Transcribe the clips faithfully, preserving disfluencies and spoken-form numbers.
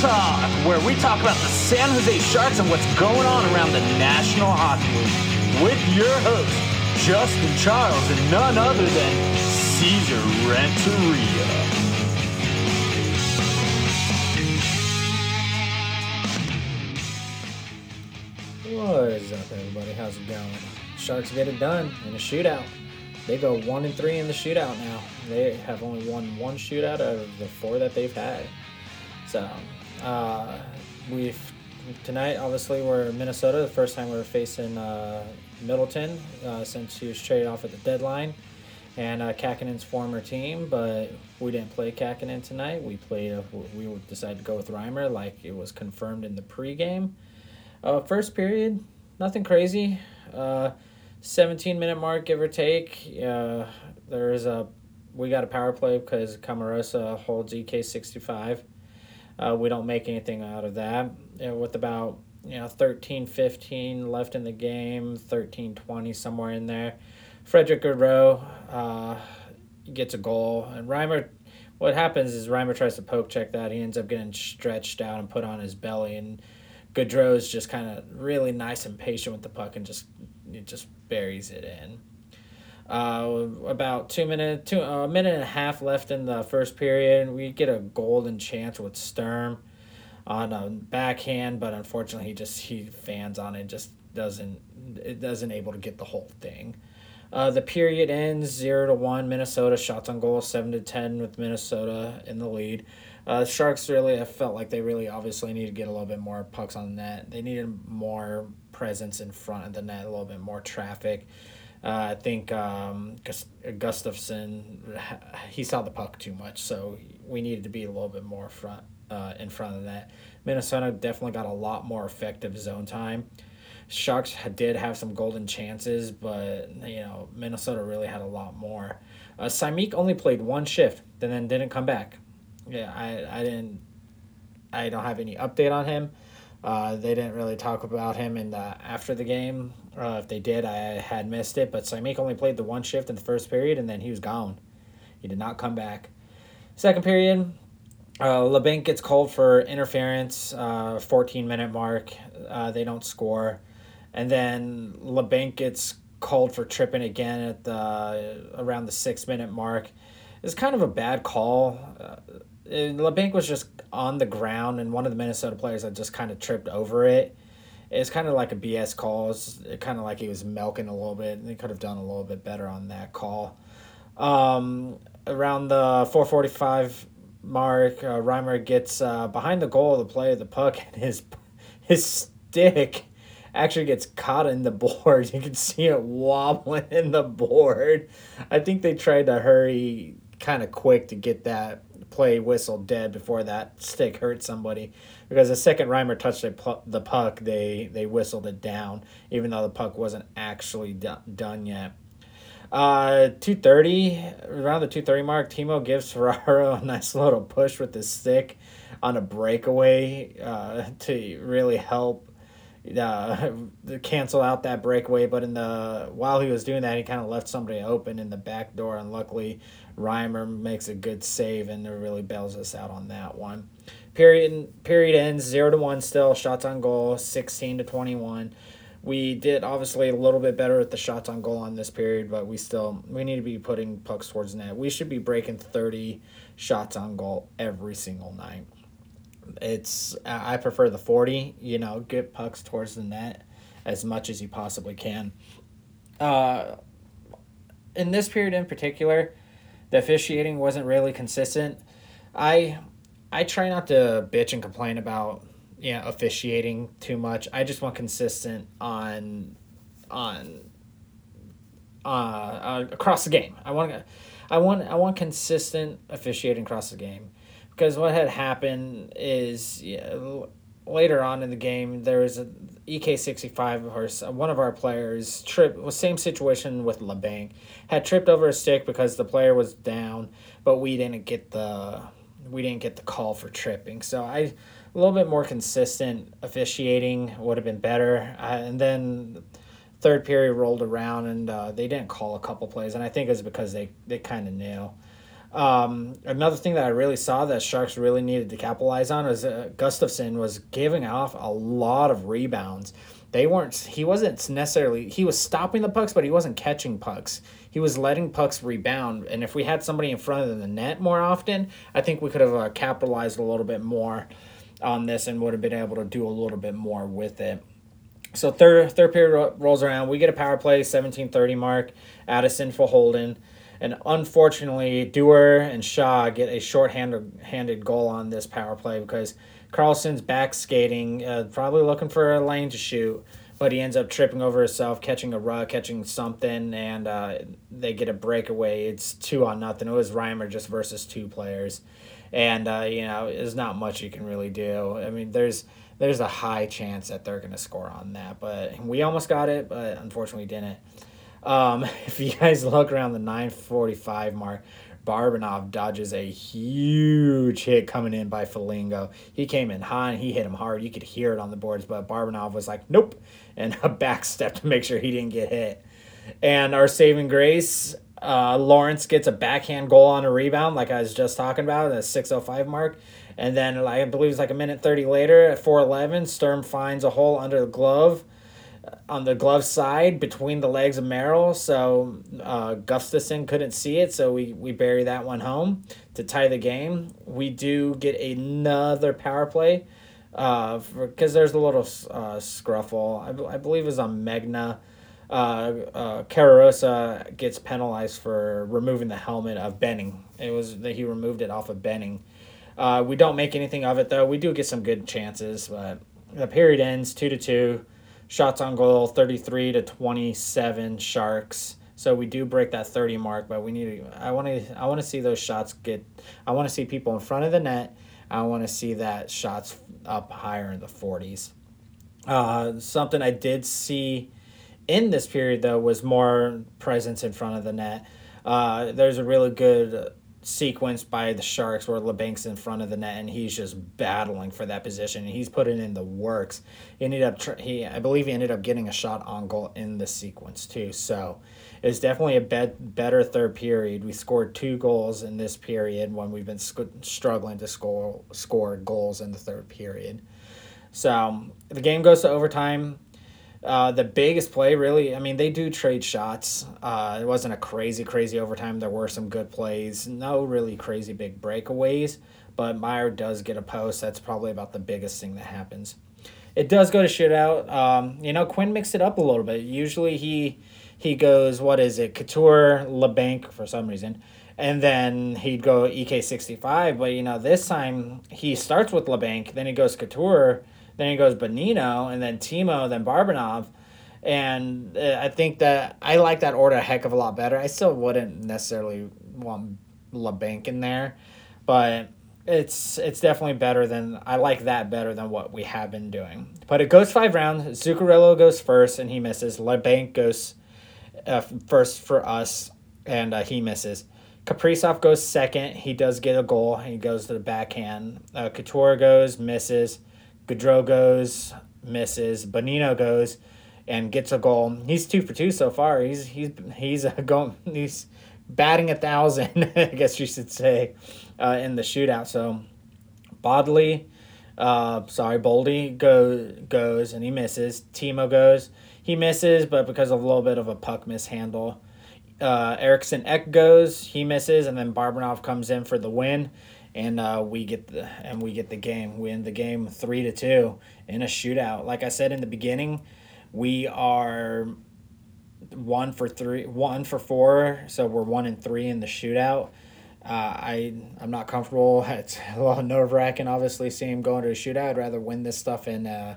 Talk, where we talk about the San Jose Sharks and what's going on around the National Hockey League with your hosts, Justin Charles and none other than Cesar Renteria. What is up, everybody? How's it going? Sharks get it done in a shootout. They go one and three in the shootout now. They have only won one shootout out of the four that they've had. So uh, we've tonight, obviously, we're in Minnesota. The first time we were facing uh, Middleton uh, since he was traded off at the deadline, and uh, Kakinen's former team. But we didn't play Kakinen tonight. We played. We decided to go with Reimer, like it was confirmed in the pregame. Uh, first period, nothing crazy. Uh, seventeen minute mark, give or take. Uh, there is a we got a power play because Camarosa holds E K sixty-five. Uh, we don't make anything out of that. And with about you know thirteen fifteen left in the game, thirteen twenty somewhere in there, Frederick Gaudreau uh, gets a goal, and Reimer. What happens is Reimer tries to poke check that. He ends up getting stretched out and put on his belly, and Gaudreau is just kind of really nice and patient with the puck and just it just buries it in. Uh, about two minute, two a uh, minute and a half left in the first period. We get a golden chance with Sturm on a backhand, but unfortunately he just he fans on it. Just doesn't it doesn't able to get the whole thing. Uh, the period ends zero to one. Minnesota shots on goal seven to ten with Minnesota in the lead. Uh, Sharks really I felt like they really obviously needed to get a little bit more pucks on the net. They needed more presence in front of the net, a little bit more traffic. Uh, I think um, Gustafson, he saw the puck too much, so we needed to be a little bit more front uh, in front of that. Minnesota definitely got a lot more effective zone time. Sharks did have some golden chances, but you know Minnesota really had a lot more. Uh, Simeek only played one shift and then didn't come back. Yeah, I, I didn't. I don't have any update on him. Uh, they didn't really talk about him in the, after the game. Uh, if they did, I had missed it. But Simeek only played the one shift in the first period, and then he was gone. He did not come back. Second period, uh, LeBanc gets called for interference, uh, fourteen minute mark. Uh, they don't score. And then LeBanc gets called for tripping again at the around the six minute mark. It's kind of a bad call. Uh, LeBanc was just on the ground, and one of the Minnesota players had just kind of tripped over it. It's kind of like a B S call. It's kind of like he was milking a little bit, and they could have done a little bit better on that call. Um, around the four forty-five mark, uh, Reimer gets uh, behind the goal of the play of the puck, and his, his stick actually gets caught in the board. You can see it wobbling in the board. I think they tried to hurry kind of quick to get that play whistled dead before that stick hurt somebody, because the second Reimer touched the puck, they they whistled it down, even though the puck wasn't actually do- done yet. Uh, two thirty, around the two thirty mark, Timo gives Ferraro a nice little push with his stick on a breakaway uh, to really help uh, cancel out that breakaway. But in the while he was doing that, he kind of left somebody open in the back door, and luckily Reimer makes a good save, and it really bails us out on that one. Period period ends zero to one still. Shots on goal sixteen to twenty one. We did obviously a little bit better with the shots on goal on this period, but we still we need to be putting pucks towards net. We should be breaking thirty shots on goal every single night. It's I prefer the forty. You know, get pucks towards the net as much as you possibly can. Uh, in this period in particular, the officiating wasn't really consistent. I I try not to bitch and complain about you know, officiating too much. I just want consistent on on uh, uh across the game. I want I want I want consistent officiating across the game, because what had happened is yeah, later on in the game there was a E K sixty-five, or one of our players, tripped. Was same situation with LeBanc, had tripped over a stick because the player was down, but we didn't get the we didn't get the call for tripping. So I a little bit more consistent officiating would have been better. Uh, and then third period rolled around, and uh, they didn't call a couple plays, and I think it was because they they kind of knew. Um, another thing that I really saw that Sharks really needed to capitalize on was uh, Gustafson was giving off a lot of rebounds. They weren't, he wasn't necessarily, he was stopping the pucks, but he wasn't catching pucks. He was letting pucks rebound. And if we had somebody in front of the net more often, I think we could have uh, capitalized a little bit more on this and would have been able to do a little bit more with it. So third third period rolls around. We get a power play, seventeen thirty mark, Addison for Holden. And unfortunately, Dewar and Shaw get a short-handed goal on this power play because Carlson's back skating, uh, probably looking for a lane to shoot, but he ends up tripping over himself, catching a rug, catching something, and uh, they get a breakaway. It's two on nothing. It was Reimer just versus two players. And, uh, you know, there's not much you can really do. I mean, there's there's a high chance that they're going to score on that. But we almost got it, but unfortunately didn't. Um, if you guys look around the nine forty-five mark, Barabanov dodges a huge hit coming in by Falingo. He came in high and he hit him hard. You could hear it on the boards, but Barabanov was like, nope, and a back step to make sure he didn't get hit. And our saving grace, uh, Lawrence gets a backhand goal on a rebound, like I was just talking about, at the six oh five mark. And then I believe it's like a minute thirty later at four eleven, Sturm finds a hole under the glove. On the glove side between the legs of Merrill, so uh, Gustafson couldn't see it, so we, we bury that one home to tie the game. We do get another power play uh, because there's a little uh, scruffle. I, b- I believe it was on Megna. Uh, uh, Camarosa gets penalized for removing the helmet of Benning. It was that he removed it off of Benning. Uh, we don't make anything of it, though. We do get some good chances, but the period ends two to two. Shots on goal, thirty-three to twenty-seven Sharks. So we do break that thirty mark, but we need to, I want to I want to see those shots get I want to see people in front of the net. I want to see that shots up higher in the forties. Uh, something I did see in this period though was more presence in front of the net. Uh, there's a really good sequence by the Sharks where LeBanc's in front of the net and he's just battling for that position and he's putting in the works. He ended up tr- he I believe he ended up getting a shot on goal in the sequence too. So it's definitely a bet- better third period. We scored two goals in this period when we've been sc- struggling to score score goals in the third period. So the game goes to overtime. Uh, the biggest play, really, I mean, they do trade shots. Uh, it wasn't a crazy, crazy overtime. There were some good plays. No really crazy big breakaways, but Meyer does get a post. That's probably about the biggest thing that happens. It does go to shootout. Um, you know, Quinn mixed it up a little bit. Usually he he goes, what is it, Couture, LeBanc for some reason, and then he'd go E K sixty-five. But, you know, this time he starts with LeBanc, then he goes Couture, then he goes Bonino, and then Timo, then Barabanov. And uh, I think that I like that order a heck of a lot better. I still wouldn't necessarily want LeBanc in there, but it's it's definitely better than, I like that better than what we have been doing. But it goes five rounds. Zuccarello goes first, and he misses. LeBanc goes uh, first for us, and uh, he misses. Kaprizov goes second. He does get a goal, and he goes to the backhand. Uh, Couture goes, misses. Gaudreau goes, misses. Bonino goes, and gets a goal. He's two for two so far. He's he's he's uh, going. He's batting a thousand, I guess you should say, uh, in the shootout. So, Bodley, uh, sorry, Boldy go goes and he misses. Timo goes, he misses, but because of a little bit of a puck mishandle. Uh, Eriksson Ek goes, he misses, and then Barabanov comes in for the win. And uh, we get the and we get the game. We end the game three to two in a shootout. Like I said in the beginning, we are one for three, one for four. So we're one and three in the shootout. Uh, I I'm not comfortable. It's a little nerve wracking. Obviously, see him going to a shootout. I'd rather win this stuff in uh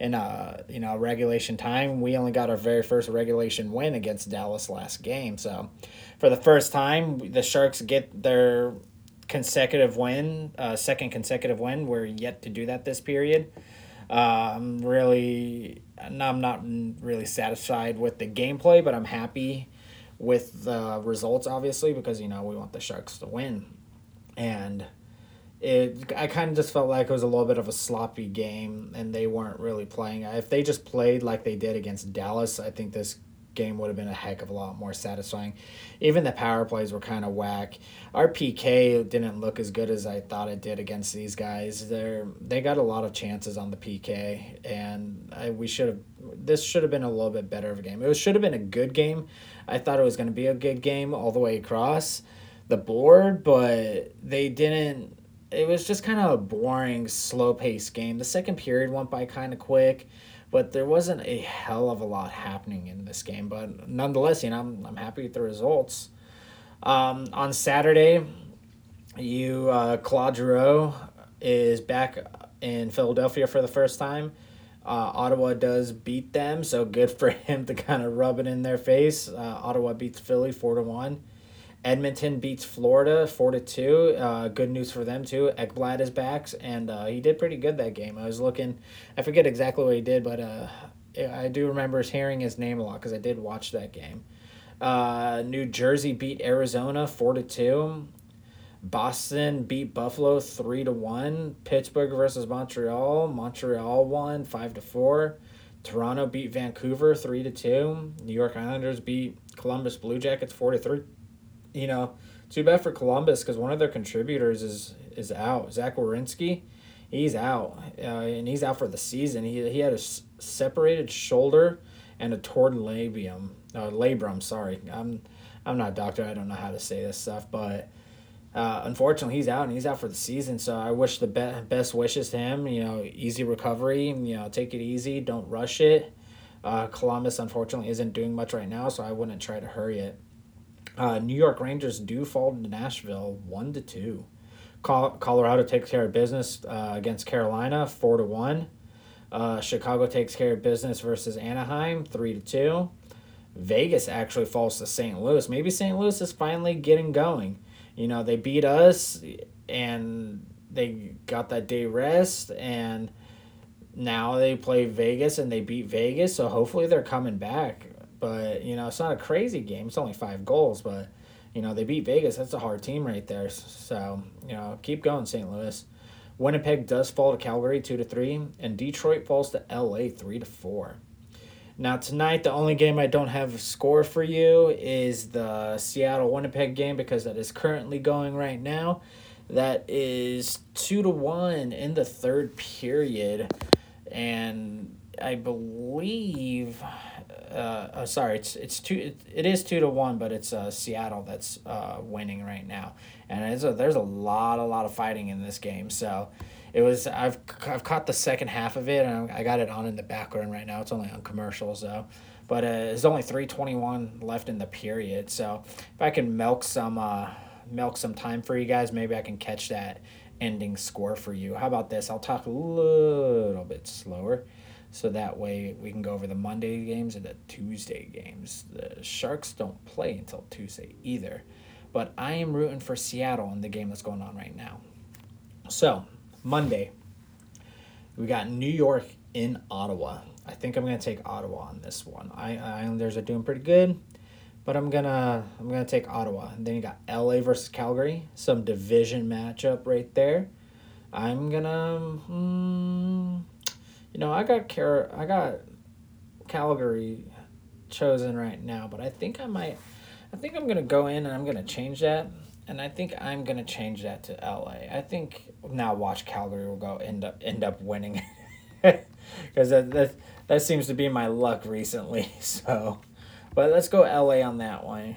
in uh you know regulation time. We only got our very first regulation win against Dallas last game. So for the first time, the Sharks get their consecutive win, uh, second consecutive win. We're yet to do that this period. Uh, I'm really, I'm not really satisfied with the gameplay, but I'm happy with the results, obviously, because, you know, we want the Sharks to win. And it, I kind of just felt like it was a little bit of a sloppy game, and they weren't really playing. If they just played like they did against Dallas, I think this game would have been a heck of a lot more satisfying. Even the power plays were kind of whack. Our P K didn't look as good as I thought it did against these guys. They're, they got a lot of chances on the P K, and I, we should have. This should have been a little bit better of a game. It was, should have been a good game. I thought it was going to be a good game all the way across the board, but they didn't. It was just kind of a boring, slow-paced game. The second period went by kind of quick, but there wasn't a hell of a lot happening in this game. But nonetheless, you know, I'm I'm happy with the results. Um, on Saturday, you uh, Gaudreau is back in Philadelphia for the first time. Uh, Ottawa does beat them, so good for him to kind of rub it in their face. Uh, Ottawa beats Philly four to one. Edmonton beats Florida four to two. Uh, good news for them, too. Ekblad is back, and uh, he did pretty good that game. I was looking. I forget exactly what he did, but uh, I do remember hearing his name a lot because I did watch that game. Uh, New Jersey beat Arizona four to two. Boston beat Buffalo three to one. Pittsburgh versus Montreal. Montreal won five to four. Toronto beat Vancouver three to two. New York Islanders beat Columbus Blue Jackets four to three. You know, too bad for Columbus because one of their contributors is is out. Zach Werenski, he's out, uh, and he's out for the season. He he had a s- separated shoulder and a torn labium, uh, labrum. Sorry, I'm I'm not a doctor. I don't know how to say this stuff, but uh, unfortunately, he's out and he's out for the season. So I wish the be- best wishes to him. You know, easy recovery. You know, take it easy. Don't rush it. Uh, Columbus unfortunately isn't doing much right now, so I wouldn't try to hurry it. Uh, New York Rangers do fall to Nashville one to two. Col- Colorado takes care of business uh, against Carolina four to one. Uh, Chicago takes care of business versus Anaheim three to two. Vegas actually falls to Saint Louis. Maybe Saint Louis is finally getting going. You know, they beat us and they got that day rest, and now they play Vegas and they beat Vegas. So hopefully they're coming back. But, you know, it's not a crazy game. It's only five goals. But, you know, they beat Vegas. That's a hard team right there. So, you know, keep going, Saint Louis. Winnipeg does fall to Calgary two to three. And Detroit falls to L A three to four. Now, tonight, the only game I don't have a score for you is the Seattle-Winnipeg game because that is currently going right now. That is two to one in the third period. And I believe... Uh, oh, sorry, it's it's two. It, it is two to one, but it's uh, Seattle that's uh, winning right now, and it's a, there's a lot, a lot of fighting in this game. So, it was I've I've caught the second half of it, and I got it on in the background right now. It's only on commercials though, but uh, there's only three twenty one left in the period. So, if I can milk some uh milk some time for you guys, maybe I can catch that ending score for you. How about this? I'll talk a little bit slower. So that way we can go over the Monday games and the Tuesday games. The Sharks don't play until Tuesday either. But I am rooting for Seattle in the game that's going on right now. So, Monday, we got New York in Ottawa. I think I'm going to take Ottawa on this one. I Islanders are doing pretty good, but I'm going to I'm gonna take Ottawa. And then you got L A versus Calgary, some division matchup right there. I'm going to... Hmm, You know, I got Car- I got Calgary chosen right now, but I think I might, I think I'm going to go in and I'm going to change that, and I think I'm going to change that to L A. I think, now watch, Calgary will go end up end up winning, because that, that, that seems to be my luck recently, so, but let's go L A on that one.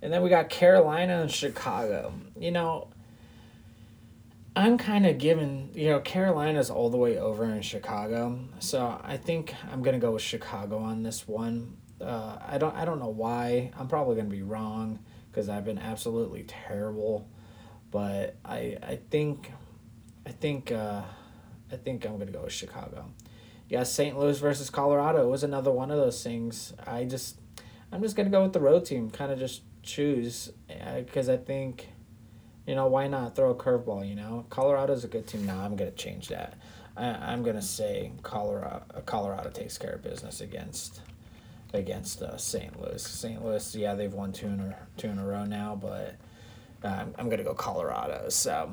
And then we got Carolina and Chicago. You know, I'm kind of giving, you know, Carolina's all the way over in Chicago, so I think I'm gonna go with Chicago on this one. Uh, I don't, I don't know why. I'm probably gonna be wrong because I've been absolutely terrible, but I, I think, I think, uh, I think I'm gonna go with Chicago. Yeah, Saint Louis versus Colorado was another one of those things. I just, I'm just gonna go with the road team. Kind of just choose because I think. You know, why not throw a curveball, you know? Colorado's a good team. No, I'm going to change that. I, I'm going to say Colorado Colorado takes care of business against against uh, Saint Louis. Saint Louis, yeah, they've won two in a, two in a row now, but um, I'm going to go Colorado. So,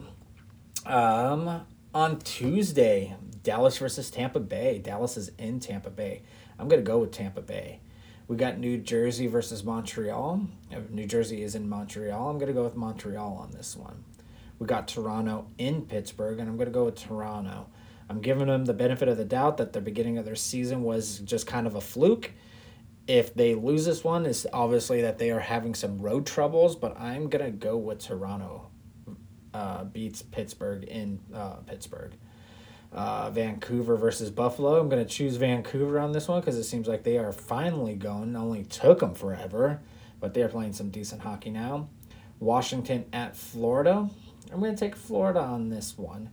um, on Tuesday, Dallas versus Tampa Bay. Dallas is in Tampa Bay. I'm going to go with Tampa Bay. We got New Jersey versus Montreal. If New Jersey is in Montreal, I'm going to go with Montreal on this one. We got Toronto in Pittsburgh, and I'm going to go with Toronto. I'm giving them the benefit of the doubt that the beginning of their season was just kind of a fluke. If they lose this one, it's obviously that they are having some road troubles, but I'm going to go with Toronto uh, beats Pittsburgh in uh, Pittsburgh. Uh, Vancouver versus Buffalo. I'm going to choose Vancouver on this one because it seems like they are finally going. Only took them forever, but they're playing some decent hockey now. Washington at Florida. I'm going to take Florida on this one.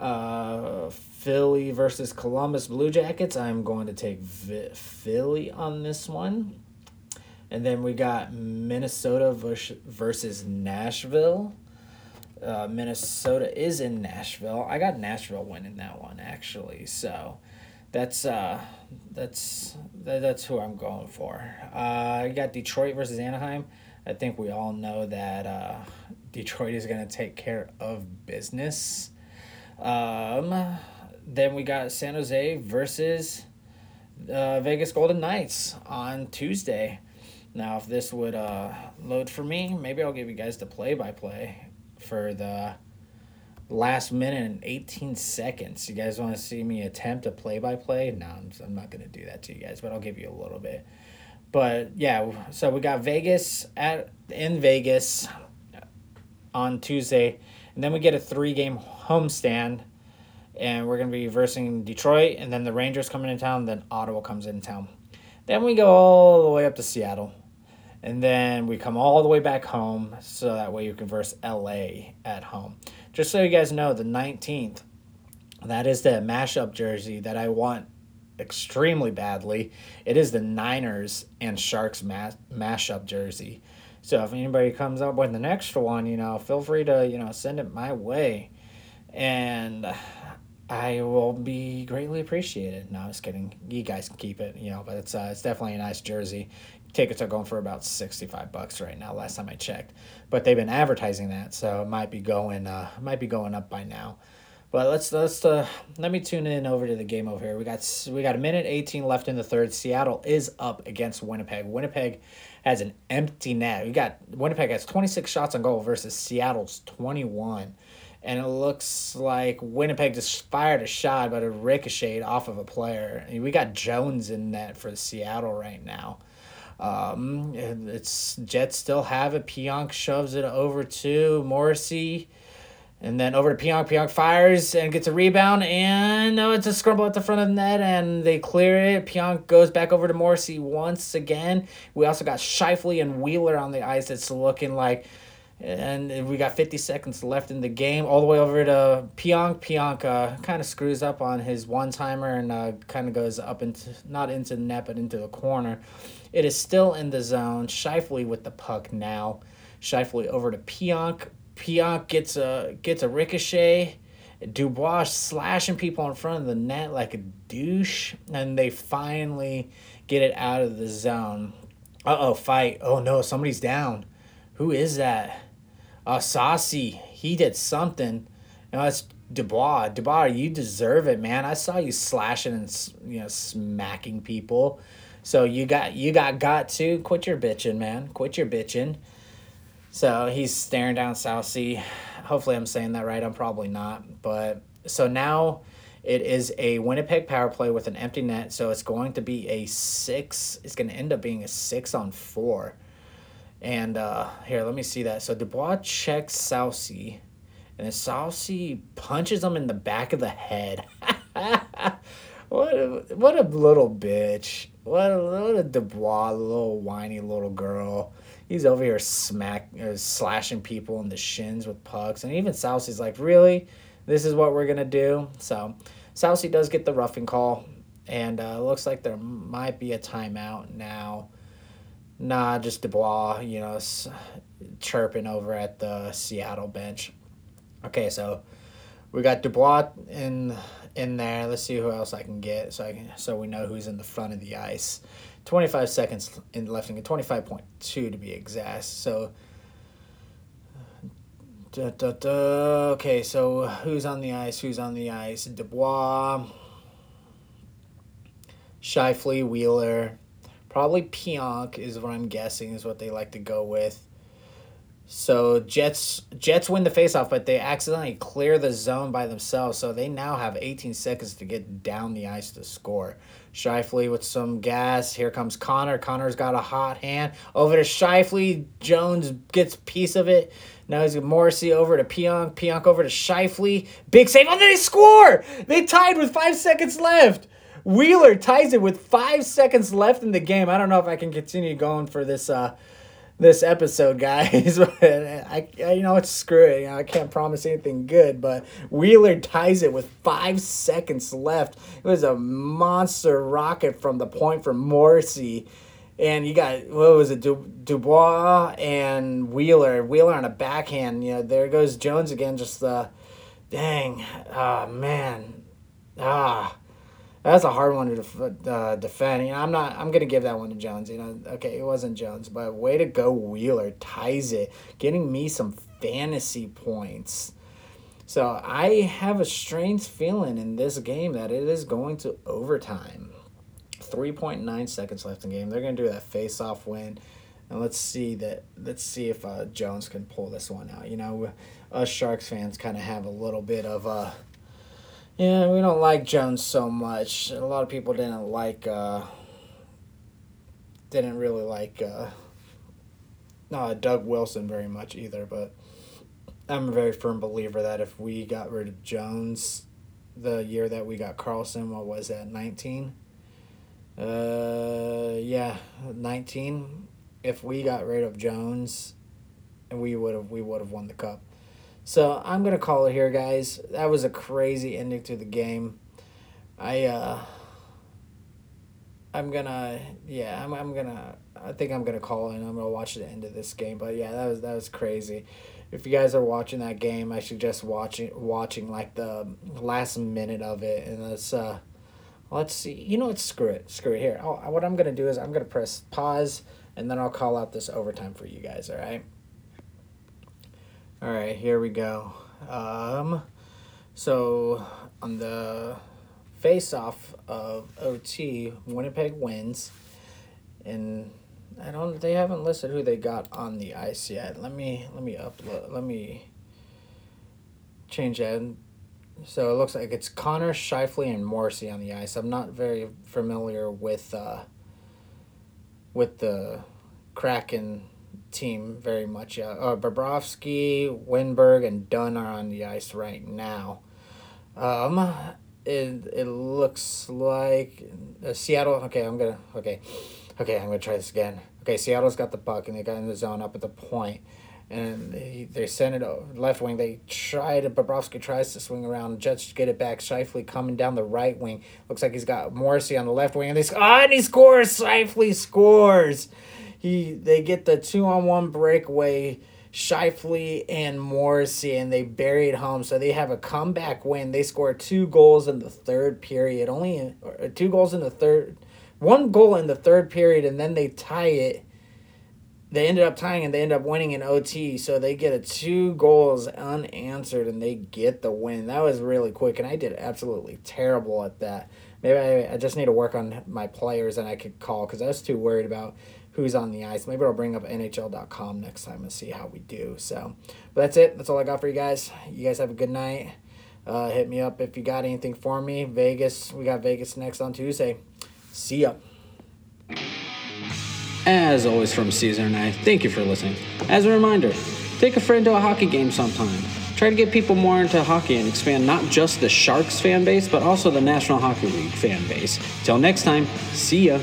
Uh, Philly versus Columbus Blue Jackets. I'm going to take v- Philly on this one. And then we got Minnesota v- versus Nashville. Uh, Minnesota is in Nashville. I got Nashville winning that one, actually. So that's uh, that's th- that's who I'm going for. Uh, I got Detroit versus Anaheim. I think we all know that uh, Detroit is going to take care of business. Um, then we got San Jose versus uh, Vegas Golden Knights on Tuesday. Now, if this would uh, load for me, maybe I'll give you guys the play-by-play for the last minute and eighteen seconds. You guys want to see me attempt a play-by-play? No, I'm, I'm not going to do that to you guys, but I'll give you a little bit. But, yeah, so we got Vegas at in Vegas on Tuesday. And then we get a three-game homestand, and we're going to be versing Detroit, and then the Rangers coming in town, then Ottawa comes in town. Then we go all the way up to Seattle, and then we come all the way back home, so that way you can verse L A at home. Just so you guys know, the nineteenth, that is the mashup jersey that I want extremely badly. It is the Niners and Sharks mas- mashup jersey. So if anybody comes up with an extra one, you know, feel free to, you know, send it my way. And I will be greatly appreciated. No, I'm just kidding. You guys can keep it, you know, but it's uh, it's definitely a nice jersey. Tickets are going for about sixty-five bucks right now, last time I checked. But they've been advertising that, so it might be going uh might be going up by now. But let's let's uh, let me tune in over to the game over here. We got we got a minute eighteen left in the third. Seattle is up against Winnipeg. Winnipeg has an empty net. We got Winnipeg has twenty-six shots on goal versus Seattle's twenty-one. And it looks like Winnipeg just fired a shot, but it ricocheted off of a player. I mean, we got Jones in net for Seattle right now. Um, it's Jets still have it. Pionk shoves it over to Morrissey. And then over to Pionk. Pionk fires and gets a rebound. And no, it's a scramble at the front of the net. And they clear it. Pionk goes back over to Morrissey once again. We also got Scheifele and Wheeler on the ice. It's looking like... And we got fifty seconds left in the game. All the way over to Pionk. Pionk uh, kind of screws up on his one-timer and uh, kind of goes up into... Not into the net, but into the corner. It is still in the zone. Scheifele with the puck now. Scheifele over to Pionk. Pionk gets a gets a ricochet. Dubois slashing people in front of the net like a douche. And they finally get it out of the zone. Uh-oh, fight. Oh, no, somebody's down. Who is that? Uh, Saucy. He did something. No, it's Dubois. Dubois, you deserve it, man. I saw you slashing and, you know, smacking people. So you got you got got to. Quit your bitching, man. Quit your bitching. So he's staring down South Sea. Hopefully I'm saying that right. I'm probably not. But so now it is a Winnipeg power play with an empty net. So it's going to be a six. It's going to end up being a six on four. And uh, here, let me see that. So Dubois checks South Sea. And then South Sea punches him in the back of the head. What a, what a little bitch. What a, what a Dubois, little whiny little girl. He's over here smack, uh, slashing people in the shins with pucks. And even Soucy's like, really? This is what we're going to do? So Soucy does get the roughing call. And it uh, looks like there might be a timeout now. Nah, just Dubois, you know, s- chirping over at the Seattle bench. Okay, so we got Dubois in in there. Let's see who else I can get so I can so we know who's in the front of the ice. twenty-five seconds in left in twenty-five point two to be exact. So da, da, da. Okay, so who's on the ice? Who's on the ice? Dubois, Scheifele, Wheeler, Probably Pionk is what I'm guessing is what they like to go with. So Jets Jets win the faceoff, but they accidentally clear the zone by themselves. So they now have eighteen seconds to get down the ice to score. Scheifele with some gas. Here comes Connor. Connor's got a hot hand. Over to Scheifele. Jones gets a piece of it. Now he's got Morrissey over to Pionk. Pionk over to Scheifele. Big save. Oh, they score! They tied with five seconds left. Wheeler ties it with five seconds left in the game. I don't know if I can continue going for this uh, this episode, guys. I, I you know it's screw it. You know, I can't promise anything good, but Wheeler ties it with five seconds left. It was a monster rocket from the point from Morrissey, and you got what was it, du- Dubois and Wheeler. Wheeler on a backhand. You know, there goes Jones again. Just uh, dang, ah oh, man, ah. That's a hard one to def- uh, defend. You know, I'm not. I'm gonna give that one to Jones. You know, okay, it wasn't Jones, but way to go, Wheeler ties it, getting me some fantasy points. So I have a strange feeling in this game that it is going to overtime. Three point nine seconds left in the game. They're gonna do that face-off win, and let's see that. Let's see if uh, Jones can pull this one out. You know, us Sharks fans kind of have a little bit of a. Uh, Yeah, we don't like Jones so much. A lot of people didn't like, uh, didn't really like, uh, no, Doug Wilson very much either. But I'm a very firm believer that if we got rid of Jones the year that we got Carlson, what was that, nineteen? Uh, yeah, nineteen. If we got rid of Jones, we would have we would have won the cup. So I'm going to call it here, guys. That was a crazy ending to the game. I, uh, I'm going to, yeah, I'm I'm going to, I think I'm going to call it and I'm going to watch the end of this game. But, yeah, that was that was crazy. If you guys are watching that game, I suggest watching, watching like, the last minute of it. And let's, uh, let's see. You know what? Screw it. Screw it here. I'll, what I'm going to do is I'm going to press pause, and then I'll call out this overtime for you guys, all right? All right, here we go. Um, so on the face-off of O T, Winnipeg wins, and I don't. They haven't listed who they got on the ice yet. Let me let me upload. Let me change that. So it looks like it's Connor, Scheifele, and Morrissey on the ice. I'm not very familiar with uh, with the Kraken team very much. Uh, uh, Bobrovsky, Winberg, and Dunn are on the ice right now. Um, it it looks like uh, Seattle. Okay, I'm gonna okay, okay. I'm gonna try this again. Okay, Seattle's got the puck and they got in the zone up at the point, and they, they send it over, left wing. They try to Bobrovsky tries to swing around. Judge get it back. Scheifele coming down the right wing. Looks like he's got Morrissey on the left wing, and they ah, oh, and he scores. Scheifele scores. He, they get the two-on-one breakaway, Scheifele and Morrissey, and they bury it home. So they have a comeback win. They score two goals in the third period. Only in, or two goals in the third, one goal in the third period, and then they tie it. They ended up tying, and they end up winning in O T. So they get a two goals unanswered, and they get the win. That was really quick, and I did absolutely terrible at that. Maybe I, I just need to work on my players, and I could call because I was too worried about who's on the ice. Maybe I'll bring up N H L dot com next time and see how we do. So, but that's it. That's all I got for you guys. You guys have a good night. Uh, hit me up if you got anything for me. Vegas. We got Vegas next on Tuesday. See ya. As always from Caesar and I, thank you for listening. As a reminder, take a friend to a hockey game sometime. Try to get people more into hockey and expand not just the Sharks fan base, but also the National Hockey League fan base. Till next time, see ya.